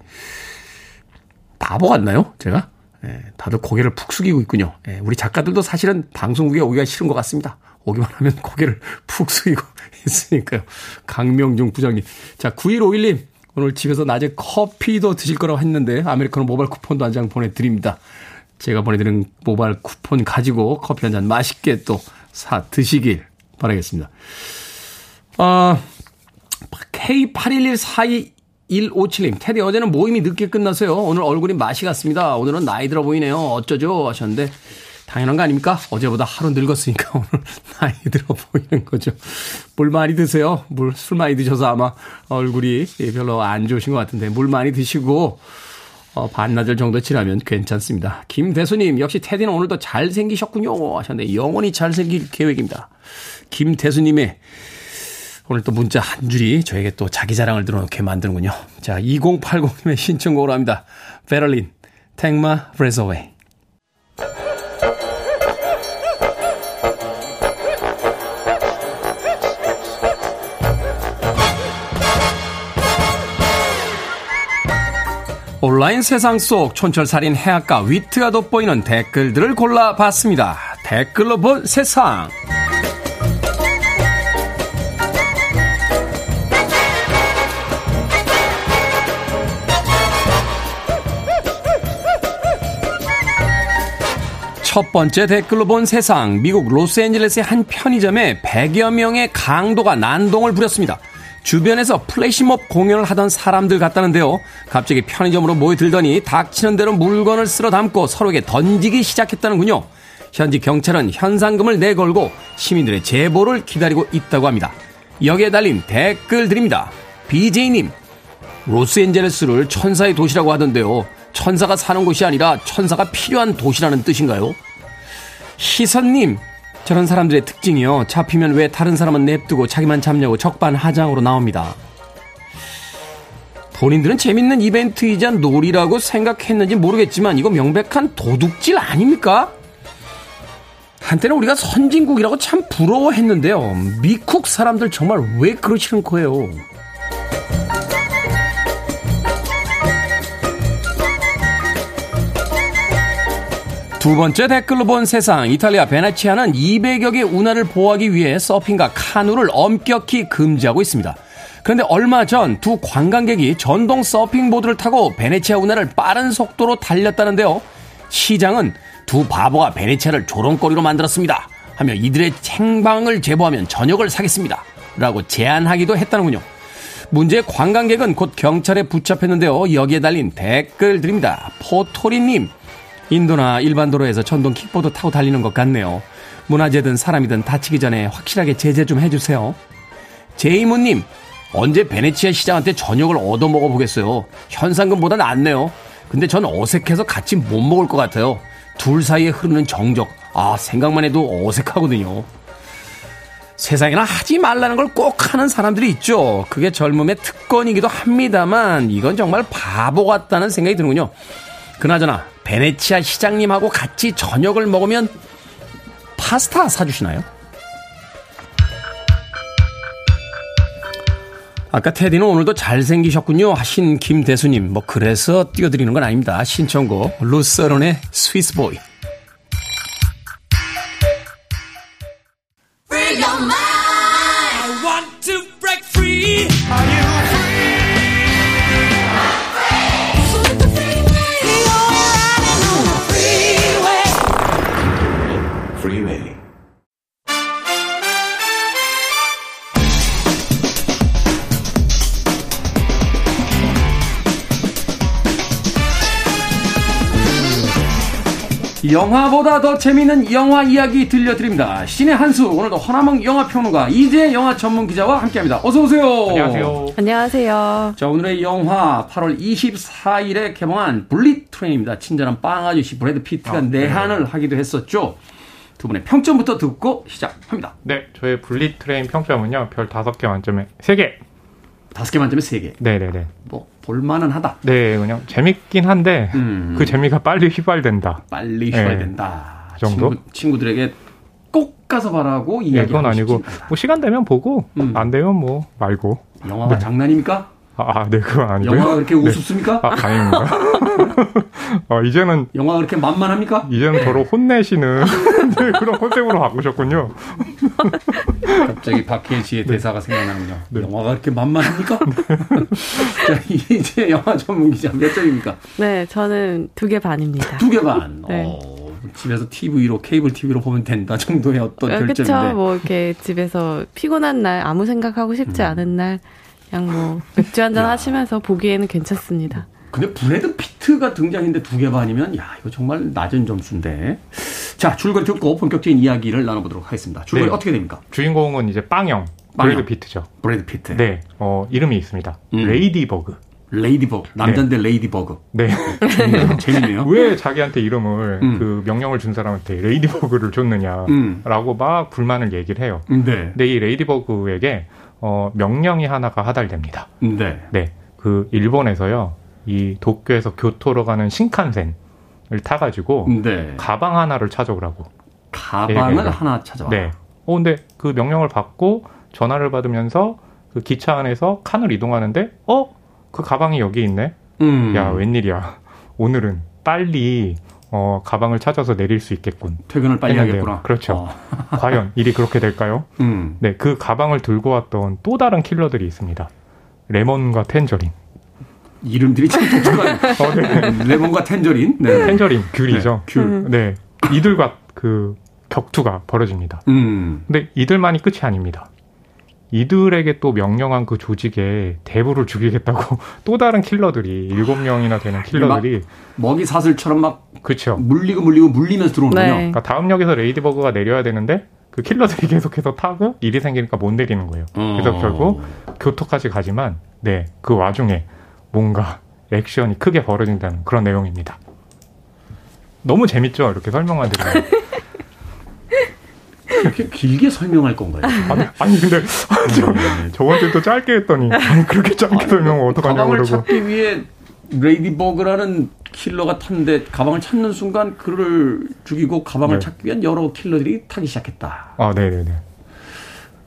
바보 같나요? 제가? 예, 다들 고개를 푹 숙이고 있군요. 예, 우리 작가들도 사실은 방송국에 오기가 싫은 것 같습니다. 오기만 하면 고개를 푹 숙이고 있으니까요. 강명중 부장님. 자, 9151님. 오늘 집에서 낮에 커피도 드실 거라고 했는데 아메리카노 모바일 쿠폰도 한 장 보내드립니다. 제가 보내드린 모바일 쿠폰 가지고 커피 한 잔 맛있게 또 사 드시길 바라겠습니다. K811422 157님, 테디 어제는 모임이 늦게 끝나서요. 오늘 얼굴이 맛이 갔습니다. 오늘은 나이 들어 보이네요. 어쩌죠? 하셨는데 당연한 거 아닙니까? 어제보다 하루 늙었으니까 오늘 나이 들어 보이는 거죠. 물 많이 드세요. 술 많이 드셔서 아마 얼굴이 별로 안 좋으신 것 같은데 물 많이 드시고 반나절 정도 지나면 괜찮습니다. 김대수님, 역시 테디는 오늘도 잘생기셨군요. 하셨는데 영원히 잘생길 계획입니다. 김대수님의 오늘 또 문자 한 줄이 저에게 또 자기 자랑을 들어놓게 만드는군요. 자, 2080님의 신청곡으로 합니다. 베를린, Take My Breath Away. 온라인 세상 속 촌철살인 해악과 위트가 돋보이는 댓글들을 골라봤습니다. 댓글로 본 세상. 첫 번째 댓글로 본 세상. 미국 로스앤젤레스의 한 편의점에 100여 명의 강도가 난동을 부렸습니다. 주변에서 플래시몹 공연을 하던 사람들 같다는데요. 갑자기 편의점으로 모여들더니 닥치는 대로 물건을 쓸어 담고 서로에게 던지기 시작했다는군요. 현지 경찰은 현상금을 내걸고 시민들의 제보를 기다리고 있다고 합니다. 여기에 달린 댓글 드립니다. BJ님, 로스앤젤레스를 천사의 도시라고 하던데요. 천사가 사는 곳이 아니라 천사가 필요한 도시라는 뜻인가요? 희선님, 저런 사람들의 특징이요. 잡히면 왜 다른 사람은 냅두고 자기만 잡냐고 적반하장으로 나옵니다. 본인들은 재밌는 이벤트이자 놀이라고 생각했는지 모르겠지만 이거 명백한 도둑질 아닙니까? 한때는 우리가 선진국이라고 참 부러워했는데요. 미국 사람들 정말 왜 그러시는 거예요? 두 번째 댓글로 본 세상. 이탈리아 베네치아는 200여 개 운하를 보호하기 위해 서핑과 카누를 엄격히 금지하고 있습니다. 그런데 얼마 전 두 관광객이 전동 서핑보드를 타고 베네치아 운하를 빠른 속도로 달렸다는데요. 시장은 두 바보가 베네치아를 조롱거리로 만들었습니다 하며 이들의 행방을 제보하면 전역을 사겠습니다 라고 제안하기도 했다는군요. 문제의 관광객은 곧 경찰에 붙잡혔는데요. 여기에 달린 댓글 드립니다. 포토리님, 인도나 일반 도로에서 전동 킥보드 타고 달리는 것 같네요. 문화재든 사람이든 다치기 전에 확실하게 제재 좀 해주세요. 제이모님, 언제 베네치아 시장한테 저녁을 얻어먹어보겠어요. 현상금보다 낫네요. 근데 전 어색해서 같이 못 먹을 것 같아요. 둘 사이에 흐르는 정적, 아 생각만 해도 어색하거든요. 세상에나 하지 말라는 걸 꼭 하는 사람들이 있죠. 그게 젊음의 특권이기도 합니다만 이건 정말 바보 같다는 생각이 드는군요. 그나저나 베네치아 시장님하고 같이 저녁을 먹으면 파스타 사주시나요? 아까 테디는 오늘도 잘생기셨군요 하신 김대수님, 뭐 그래서 띄워드리는 건 아닙니다. 신청곡 루서론의 스위스보이. 영화보다 더 재미있는 영화 이야기 들려드립니다. 신의 한수, 오늘도 허남몽 영화평론가, 이제 영화 전문 기자와 함께합니다. 어서오세요. 안녕하세요. 안녕하세요. 자, 오늘의 영화 8월 24일에 개봉한 블릿 트레인입니다. 친절한 빵 아저씨 브래드 피트가 내한을 하기도 했었죠. 두 분의 평점부터 듣고 시작합니다. 네, 저의 블릿 트레인 평점은요, 별 5개 만점에 3개. 5개 만점에 3개. 네네네. 뭐 볼만은 하다. 네, 그냥 재밌긴 한데 그 재미가 빨리 휘발된다. 빨리 휘발된다. 네, 정도. 친구들에게 꼭 가서 봐라고 이야기하고. 네, 그건 아니고 뭐 시간 되면 보고 안 되면 뭐 말고. 영화가 네. 장난입니까? 아, 네, 그건 아니고요. 영화가 그렇게 우습습니까? 네. 아, 아닙니다. 이제는 영화가 그렇게 만만합니까? 이제는 저로 혼내시는 네, 그런 컨셉으로 바꾸셨군요. 갑자기 박혜지의 네. 대사가 생각나는군요. 네. 영화가 그렇게 만만합니까? 자, 이제 영화 전문 기자 몇 점입니까? 네, 저는 2개 반입니다. 2개 반. 네. 집에서 TV로, 케이블 TV로 보면 된다 정도의 어떤 결정인데. 그렇죠. 뭐 이렇게 집에서 피곤한 날, 아무 생각하고 싶지 않은 날 그냥 뭐 맥주 한잔 하시면서 보기에는 괜찮습니다. 근데 브래드 피트가 등장했는데 2개 반이면 야, 이거 정말 낮은 점수인데. 자, 줄거리 듣고 본격적인 이야기를 나눠보도록 하겠습니다. 줄거리 네. 어떻게 됩니까? 주인공은 이제 빵형. 브래드 피트죠. 브래드 피트. 네. 이름이 있습니다. 레이디버그. 레이디버그. 남잔데 네. 레이디버그. 네. 재밌네요. 왜 자기한테 이름을 그 명령을 준 사람한테 레이디버그를 줬느냐라고 막 불만을 얘기를 해요. 네. 근데 이 레이디버그에게 명령이 하나가 하달됩니다. 네. 네. 그 일본에서요. 이 도쿄에서 교토로 가는 신칸센을 타가지고 네. 가방 하나를 찾아오라고. 가방을 얘기해서. 하나 찾아와. 네. 근데 그 명령을 받고 전화를 받으면서 그 기차 안에서 칸을 이동하는데 그 가방이 여기 있네. 야, 웬일이야. 오늘은 빨리 가방을 찾아서 내릴 수 있겠군. 퇴근을 빨리 했는데요. 하겠구나. 그렇죠. 과연 일이 그렇게 될까요? 네, 그 가방을 들고 왔던 또 다른 킬러들이 있습니다. 레몬과 텐저린. 이름들이 참 독특하네요. 네. 레몬과 텐저린. 네. 텐저린, 귤이죠. 네, 귤. 네, 이들과 그 격투가 벌어집니다. 근데 이들만이 끝이 아닙니다. 이들에게 또 명령한 그 조직에 대부를 죽이겠다고 또 다른 킬러들이 7명이나 되는 킬러들이 먹이 사슬처럼 막 그렇죠. 물리면서 들어오는군요. 네. 그러니까 다음 역에서 레이디버그가 내려야 되는데 그 킬러들이 계속해서 타고 일이 생기니까 못 내리는 거예요. 그래서 결국 교토까지 가지만 네, 그 와중에 뭔가 액션이 크게 벌어진다는 그런 내용입니다. 너무 재밌죠? 이렇게 설명만 드리면. 이렇게 길게 설명할 건가요? 아니 근데 저번에 또 짧게 했더니 그렇게 짧게 설명을 어떡하냐고 그러고. 가방을 찾기 위해 레이디버그라는 킬러가 탔는데 가방을 찾는 순간 그를 죽이고 가방을 네. 찾기 위한 여러 킬러들이 타기 시작했다. 아, 네네네.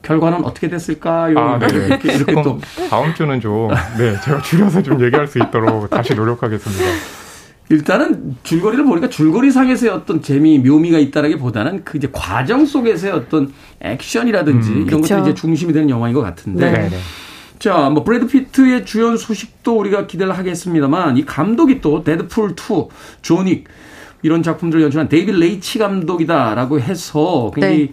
결과는 어떻게 됐을까요? 이렇게 또 다음 주는 좀 네, 제가 줄여서 좀 얘기할 수 있도록 다시 노력하겠습니다. 일단은 줄거리를 보니까 줄거리상에서의 어떤 재미, 묘미가 있다라기보다는 그 이제 과정 속에서의 어떤 액션이라든지 이런 것들이 이제 중심이 되는 영화인 것 같은데. 네. 자, 뭐 브래드 피트의 주연 소식도 우리가 기대를 하겠습니다만 이 감독이 또 데드풀 2, 존 윅 이런 작품들을 연출한 데이비드 레이치 감독이다라고 해서 굉장히 네.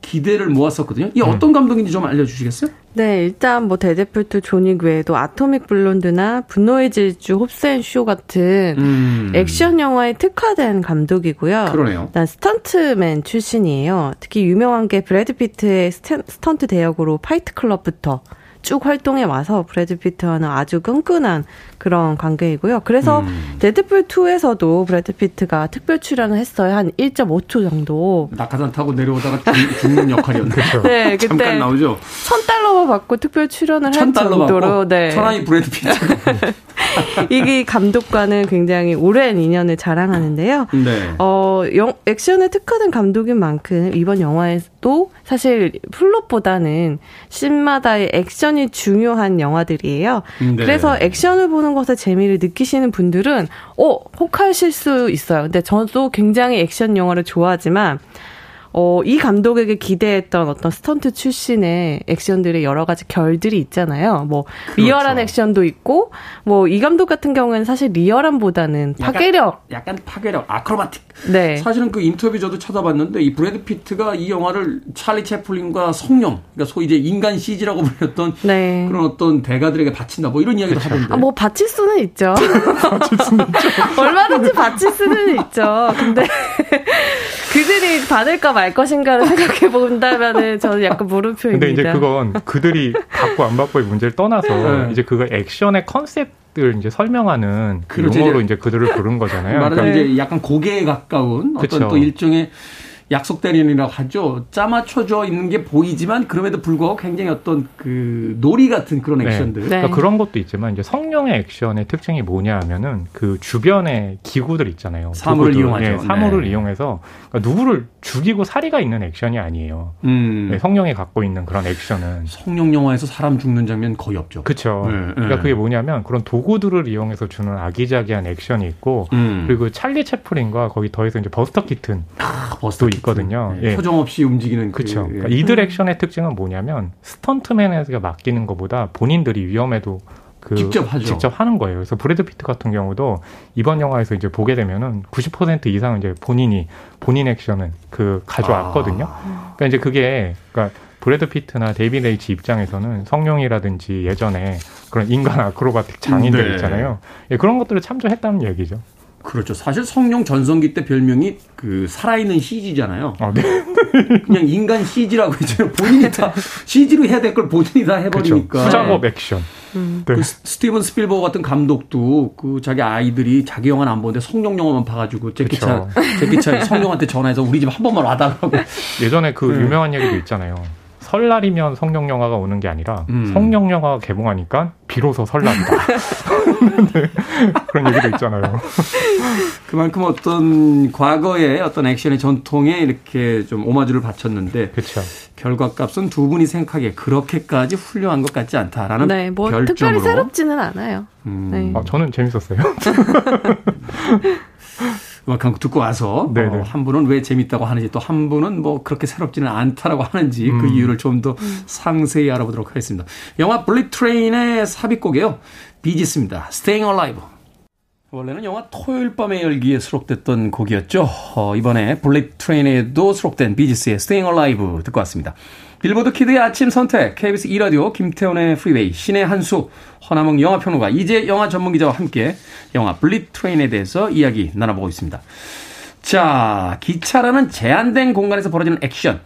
기대를 모았었거든요. 이게 어떤 감독인지 좀 알려주시겠어요? 네, 일단 뭐 데드풀2, 존 윅 외에도 아토믹 블론드나 분노의 질주, 홉스 앤 쇼 같은 액션 영화에 특화된 감독이고요. 그러네요. 일단 스턴트맨 출신이에요. 특히 유명한 게 브래드 피트의 스턴트 대역으로 파이트 클럽부터 쭉 활동해 와서 브래드 피트와는 아주 끈끈한 그런 관계이고요. 그래서 데드풀2에서도 브래드 피트가 특별 출연을 했어요. 한 1.5초 정도. 낙하산 타고 내려오다가 죽는 역할이었네요. 네, 그때 잠깐 나오죠. $1,000만 받고 특별 출연을 할 정도로. 네. 천하의 브래드 피트. 이게 감독과는 굉장히 오랜 인연을 자랑하는데요. 네. 액션에 특화된 감독인 만큼 이번 영화에도 사실 플롯보다는 씬마다의 액션이 중요한 영화들이에요. 네. 그래서 액션을 보는 것에 재미를 느끼시는 분들은 혹하실 수 있어요. 근데 저도 굉장히 액션 영화를 좋아하지만 이 감독에게 기대했던 어떤 스턴트 출신의 액션들의 여러 가지 결들이 있잖아요. 뭐 그렇죠. 리얼한 액션도 있고 뭐 이 감독 같은 경우에는 사실 리얼함보다는 약간 파괴력, 아크로바틱. 네. 사실은 그 인터뷰 저도 찾아봤는데 이 브래드 피트가 이 영화를 찰리 채플린과 성령, 그러니까 소위 이제 인간 CG라고 불렸던 네. 그런 어떤 대가들에게 바친다 뭐 이런 이야기도 그렇죠. 하던데. 바칠 수는 있죠. 얼마든지 바칠 수는 있죠. 근데 그들이 받을까 말 것인가를 생각해 본다면은 저는 약간 물음표입니다. 근데 이제 그건 그들이 받고 안 받고의 문제를 떠나서 이제 그거 액션의 컨셉을 이제 설명하는 그 용어로 이제 그들을 부른 거잖아요. 말하자면 이제 약간 고개에 가까운 어떤 그쵸. 또 일종의 약속 대리인이라고 하죠. 짜맞춰져 있는 게 보이지만 그럼에도 불구하고 굉장히 어떤 그 놀이 같은 그런 액션들. 네. 그러니까 그런 것도 있지만 이제 성룡의 액션의 특징이 뭐냐 하면은 그 주변의 기구들 있잖아요. 사물을 이용하죠. 네, 사물을 이용해서 그러니까 누구를 죽이고 살이가 있는 액션이 아니에요. 네, 성룡이 갖고 있는 그런 액션은. 성룡 영화에서 사람 죽는 장면 거의 없죠. 그렇죠. 네. 그러니까 그게 뭐냐면 그런 도구들을 이용해서 주는 아기자기한 액션이 있고 그리고 찰리 채플린과 거기 더해서 이제 버스터 키튼. 버스터 키튼. 거든요. 네, 예. 표정 없이 움직이는 그렇죠. 그러니까 이들 액션의 특징은 뭐냐면 스턴트맨에게 맡기는 것보다 본인들이 위험해도 직접 하는 거예요. 그래서 브래드 피트 같은 경우도 이번 영화에서 이제 보게 되면은 90% 이상 이제 본인 액션은 그 가져왔거든요. 그러니까 이제 그게 그러니까 브래드 피트나 데이비드 레이치 입장에서는 성룡이라든지 예전에 그런 인간 아크로바틱 장인들 있잖아요. 예, 그런 것들을 참조했다는 얘기죠. 그렇죠. 사실 성룡 전성기 때 별명이 그 살아있는 CG잖아요. 아, 네. 그냥 인간 CG라고 이제 본인이 다 CG로 해야 될 걸 본인이 다 해버리니까. 수작업 액션. 네. 그 스티븐 스필버그 같은 감독도 그 자기 아이들이 자기 영화는 안 보는데 성룡 영화만 봐가지고 제키찬 성룡한테 전화해서 우리 집 한 번만 와달라고. 예전에 그 유명한 얘기도 있잖아요. 설날이면 성룡 영화가 오는 게 아니라 성룡 영화가 개봉하니까 비로소 설날이다. 네. 그런 얘기도 있잖아요. 그만큼 어떤 과거의 어떤 액션의 전통에 이렇게 좀 오마주를 바쳤는데 그렇죠. 결과값은 두 분이 생각하기에 그렇게까지 훌륭한 것 같지 않다라는 네, 뭐 별점으로. 특별히 새롭지는 않아요. 네. 아, 저는 재밌었어요. 음악 한곡 듣고 와서 한 분은 왜 재밌다고 하는지 또 한 분은 뭐 그렇게 새롭지는 않다라고 하는지 그 이유를 좀 더 상세히 알아보도록 하겠습니다. 영화 블릿 트레인의 삽입곡이에요. 비지스입니다. Staying Alive. 원래는 영화 토요일 밤의 열기에 수록됐던 곡이었죠. 이번에 블릿 트레인에도 수록된 비지스의 Staying Alive 듣고 왔습니다. 빌보드 키드의 아침 선택, KBS 2라디오, 김태훈의 프리웨이, 신의 한수, 허남웅 영화평론가, 이제 영화 전문기자와 함께 영화 블릿 트레인에 대해서 이야기 나눠보고 있습니다. 자, 기차라는 제한된 공간에서 벌어지는 액션.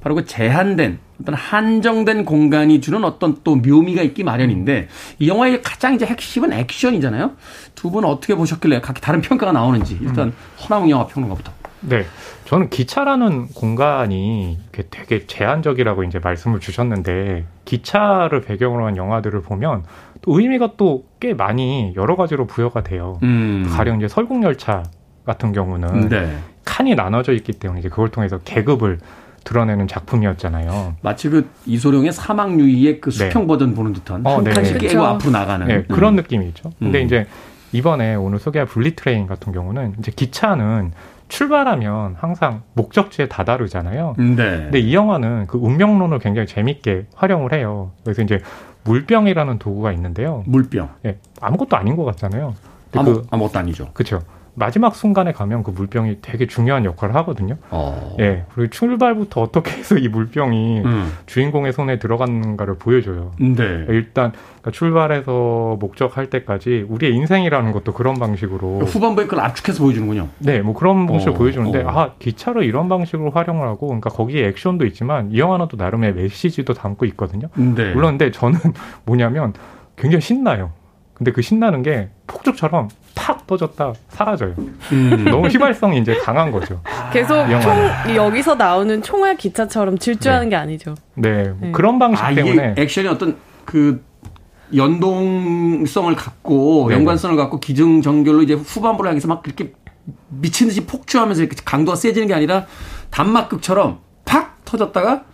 바로 그 제한된, 어떤 한정된 공간이 주는 어떤 또 묘미가 있기 마련인데, 이 영화의 가장 이제 핵심은 액션이잖아요? 두 분 어떻게 보셨길래 각기 다른 평가가 나오는지, 일단 허남웅 영화평론가부터. 네. 저는 기차라는 공간이 되게 제한적이라고 이제 말씀을 주셨는데, 기차를 배경으로 한 영화들을 보면 또 의미가 또 꽤 많이 여러 가지로 부여가 돼요. 가령 이제 설국열차 같은 경우는 네. 칸이 나눠져 있기 때문에 이제 그걸 통해서 계급을 드러내는 작품이었잖아요. 마치 그 이소룡의 사막유희의 그 수평 네. 버전 보는 듯한 한 칸씩 깨고 그렇죠. 앞으로 나가는 네, 그런 느낌이 있죠. 근데 이제 이번에 오늘 소개할 블릿 트레인 같은 경우는 이제 기차는 출발하면 항상 목적지에 다다르잖아요. 네. 근데 이 영화는 그 운명론을 굉장히 재밌게 활용을 해요. 그래서 이제 물병이라는 도구가 있는데요. 물병. 예. 아무것도 아닌 것 같잖아요. 아무것도 아니죠. 그렇죠. 마지막 순간에 가면 그 물병이 되게 중요한 역할을 하거든요. 예. 그리고 출발부터 어떻게 해서 이 물병이 주인공의 손에 들어가는가를 보여줘요. 네. 일단 출발해서 목적할 때까지 우리의 인생이라는 것도 그런 방식으로 후반부에 그걸 압축해서 보여주는군요. 네, 뭐 그런 방식으로 보여주는데 아 기차로 이런 방식으로 활용을 하고, 그러니까 거기에 액션도 있지만 이 영화는 또 나름의 메시지도 담고 있거든요. 네. 물론 근데 저는 뭐냐면 굉장히 신나요. 근데 그 신나는 게 폭죽처럼 팍 떠졌다 사라져요. 너무 휘발성이 이제 강한 거죠. 계속 여기서 나오는 총알 기차처럼 질주하는 네. 게 아니죠. 네, 네. 그런 방식 때문에 액션이 어떤 그 연동성을 갖고 네네. 연관성을 갖고 기승전결로 이제 후반부를 향해서 막 이렇게 미친 듯이 폭주하면서 이렇게 강도가 세지는 게 아니라 단막극처럼 팍 터졌다가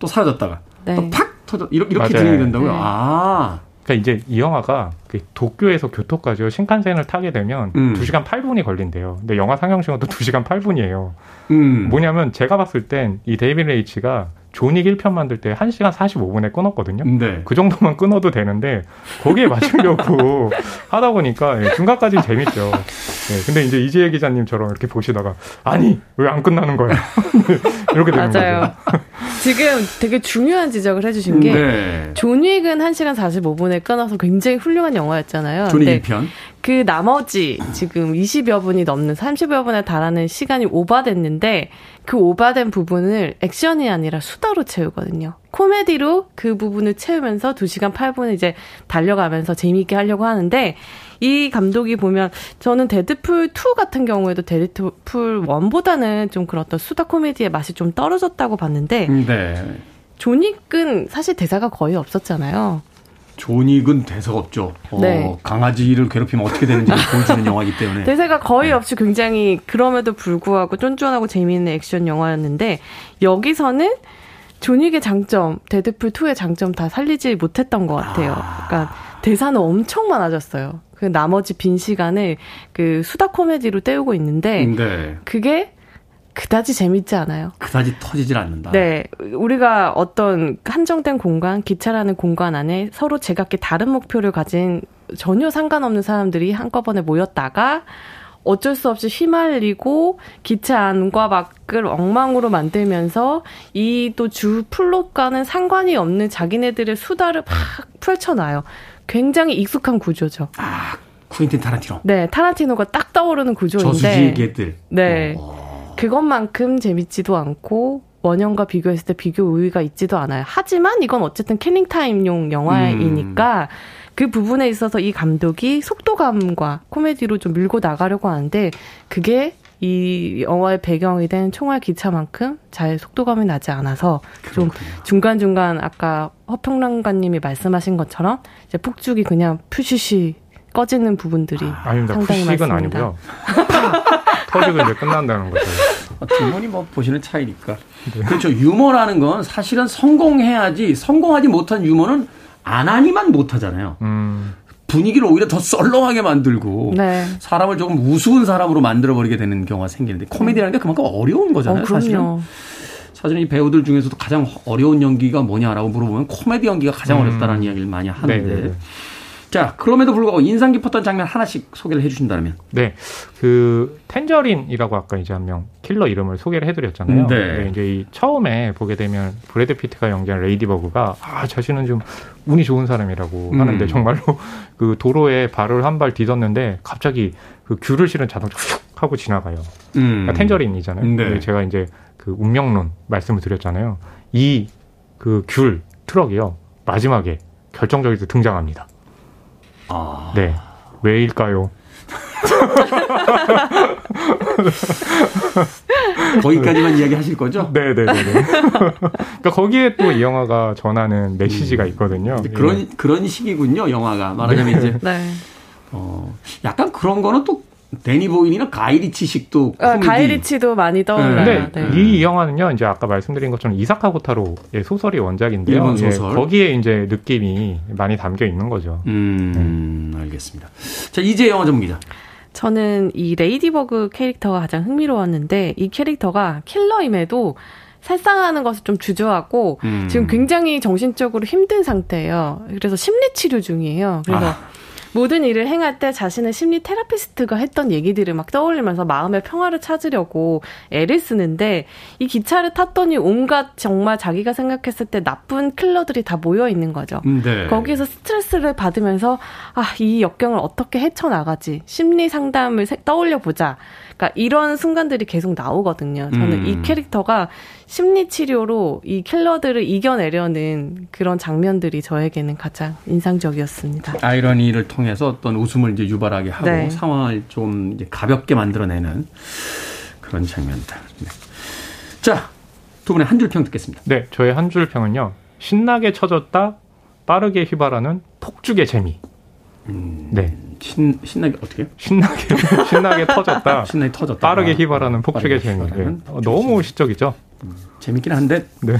또 사라졌다가 네. 또 팍 터져 이렇게 진행이 된다고요. 네. 아. 그러니까 이제 이 영화가 도쿄에서 교토까지 신칸센을 타게 되면 2시간 8분이 걸린대요. 근데 영화 상영 시간도 2시간 8분이에요. 뭐냐면 제가 봤을 땐 이 데이비드 레이치가 존윅 1편 만들 때 1시간 45분에 끊었거든요. 네. 그 정도만 끊어도 되는데 거기에 맞추려고 하다 보니까 예, 중간까지 재밌죠. 예, 근데 이제 이지혜 기자님처럼 이렇게 보시다가 아니 왜 안 끝나는 거야 이렇게 되는 맞아요. 거죠. 지금 되게 중요한 지적을 해주신 게 네. 존윅은 1시간 45분에 끊어서 굉장히 훌륭한 영화였잖아요. 존윅 1편? 그 나머지 지금 20여 분이 넘는 30여 분에 달하는 시간이 오버됐는데 그 오버된 부분을 액션이 아니라 수다로 채우거든요. 코미디로 그 부분을 채우면서 2시간 8분을 이제 달려가면서 재미있게 하려고 하는데 이 감독이 보면 저는 데드풀 2 같은 경우에도 데드풀 1보다는 좀 그런 어떤 수다 코미디의 맛이 좀 떨어졌다고 봤는데 네. 존윅은 사실 대사가 거의 없었잖아요. 존윅은 대사가 없죠. 네. 강아지를 괴롭히면 어떻게 되는지 보여주는 영화이기 때문에. 대사가 거의 없이 굉장히 그럼에도 불구하고 쫀쫀하고 재미있는 액션 영화였는데 여기서는 존윅의 장점, 데드풀2의 장점 다 살리지 못했던 것 같아요. 그러니까 대사는 엄청 많아졌어요. 그 나머지 빈 시간을 그 수다 코미디로 때우고 있는데 네. 그게 그다지 재밌지 않아요. 그다지 터지질 않는다. 네. 우리가 어떤 한정된 공간, 기차라는 공간 안에 서로 제각기 다른 목표를 가진 전혀 상관없는 사람들이 한꺼번에 모였다가 어쩔 수 없이 휘말리고 기차 안과 밖을 엉망으로 만들면서 이 또 주 플롯과는 상관이 없는 자기네들의 수다를 팍 펼쳐놔요. 굉장히 익숙한 구조죠. 아, 쿠엔틴 타란티노. 네. 타란티노가 딱 떠오르는 구조인데. 저수지의 개들. 네. 그것만큼 재밌지도 않고 원형과 비교했을 때 비교 우위가 있지도 않아요. 하지만 이건 어쨌든 킬링타임용 영화이니까 그 부분에 있어서 이 감독이 속도감과 코미디로 좀 밀고 나가려고 하는데 그게 이 영화의 배경이 된 총알 기차만큼 잘 속도감이 나지 않아서 그렇구나. 좀 중간중간 아까 허평란가님이 말씀하신 것처럼 이제 폭죽이 그냥 푸시시 꺼지는 부분들이 상당히 많습니다. 푸시식은 아니고요. 터지고 이제 끝난다는 거죠. 두 분이 뭐 보시는 차이니까. 네. 그렇죠. 유머라는 건 사실은 성공해야지, 성공하지 못한 유머는 안 하니만 못하잖아요. 분위기를 오히려 더 썰렁하게 만들고 네. 사람을 조금 우스운 사람으로 만들어버리게 되는 경우가 생기는데 코미디라는 게 그만큼 어려운 거잖아요. 사실은. 사실은 이 배우들 중에서도 가장 어려운 연기가 뭐냐라고 물어보면 코미디 연기가 가장 어렵다는 이야기를 많이 하는데 네네. 자, 그럼에도 불구하고 인상 깊었던 장면 하나씩 소개를 해 주신다면. 네. 그 텐저린이라고 아까 이제 한 명 킬러 이름을 소개를 해 드렸잖아요. 네. 이제 이 처음에 보게 되면 브래드 피트가 연기한 레이디버그가 아, 자신은 좀 운이 좋은 사람이라고 하는데 정말로 그 도로에 발을 한 발 디뎠는데 갑자기 그 귤을 실은 자동차 휙 하고 지나가요. 그러니까 텐저린이잖아요. 네. 제가 이제 그 운명론 말씀을 드렸잖아요. 이 그 귤 트럭이요. 마지막에 결정적으로 등장합니다. 아... 네. 왜일까요? 거기까지만 이야기하실 거죠? 네네네. 그러니까 거기에 또 이 영화가 전하는 메시지가 있거든요. 그런 예. 그런 식이군요, 영화가 말하자면 네. 이제. 네. 약간 그런 거는 또 데니 보인이나 가이리치식도. 가이리치도 많이 떠올라요. 네. 이 영화는요, 이제 아까 말씀드린 것처럼 이사카 고타로의 소설이 원작인데요. 일본 소설. 예, 거기에 이제 느낌이 많이 담겨 있는 거죠. 알겠습니다. 자, 이제 영화 전문기자. 저는 이 레이디버그 캐릭터가 가장 흥미로웠는데, 이 캐릭터가 킬러임에도 살상하는 것을 좀 주저하고, 지금 굉장히 정신적으로 힘든 상태예요. 그래서 심리치료 중이에요. 그래서. 모든 일을 행할 때 자신의 심리 테라피스트가 했던 얘기들을 막 떠올리면서 마음의 평화를 찾으려고 애를 쓰는데 이 기차를 탔더니 온갖 정말 자기가 생각했을 때 나쁜 킬러들이 다 모여 있는 거죠. 네. 거기에서 스트레스를 받으면서 아, 이 역경을 어떻게 헤쳐나가지? 심리 상담을 떠올려보자. 그러니까 이런 순간들이 계속 나오거든요. 저는 이 캐릭터가 심리치료로 이 킬러들을 이겨내려는 그런 장면들이 저에게는 가장 인상적이었습니다. 아이러니를 통해서 어떤 웃음을 이제 유발하게 하고 네. 상황을 좀 이제 가볍게 만들어내는 그런 장면들. 네. 자, 두 분의 한 줄 평 듣겠습니다. 네, 저의 한 줄 평은요. 신나게 쳐졌다 빠르게 휘발하는 폭죽의 재미. 네. 신나게 어떻게? 신나게 터졌다. 신나게 터졌다. 빠르게 휘발하는 폭죽의 재미. 네. 너무 시적이죠. 재밌긴 한데 네.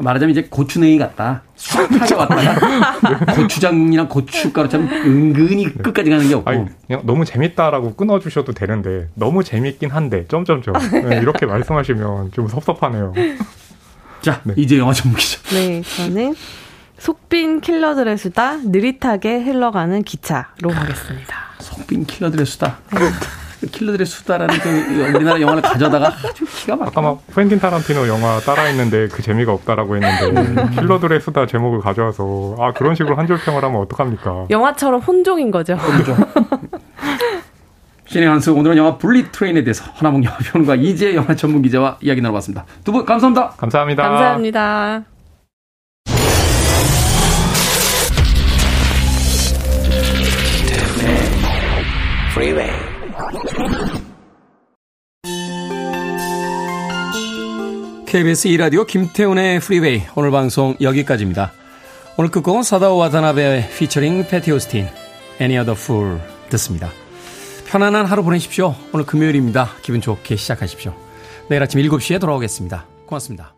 말하자면 이제 고추냉이 같다. 싹 타져왔다가 고추장이랑 고춧가루처럼 은근히 네. 끝까지 가는 게 없고 아니, 그냥 너무 재밌다라고 끊어주셔도 되는데 너무 재밌긴 한데 점점점 네, 이렇게 말씀하시면 좀 섭섭하네요. 자 네. 이제 영화 전문기죠. 네 저는 속빈 킬러들의 수다 느릿하게 흘러가는 기차로 가겠습니다. 속빈 킬러들의 수다. 킬러들의 수다라는 그 우리나라 영화를 가져다가 아주 기가 막혀. 아까 막 퀸틴 타란티노 영화 따라했는데 그 재미가 없다라고 했는데 킬러들의 수다 제목을 가져와서 아 그런 식으로 한 줄평을 하면 어떡합니까? 영화처럼 혼종인 거죠. 신의 한수 오늘은 영화 블릿 트레인에 대해서 허남몽 영화평론가 이재 영화 전문 기자와 이야기 나눠봤습니다. 두 분 감사합니다. 감사합니다. 감사합니다. 프리웨이 KBS 2라디오 김태훈의 프리웨이 오늘 방송 여기까지입니다. 오늘 끝곡은 사다오 와타나베 피처링 패티 오스틴 Any Other Fool 듣습니다. 편안한 하루 보내십시오. 오늘 금요일입니다. 기분 좋게 시작하십시오. 내일 아침 7시에 돌아오겠습니다. 고맙습니다.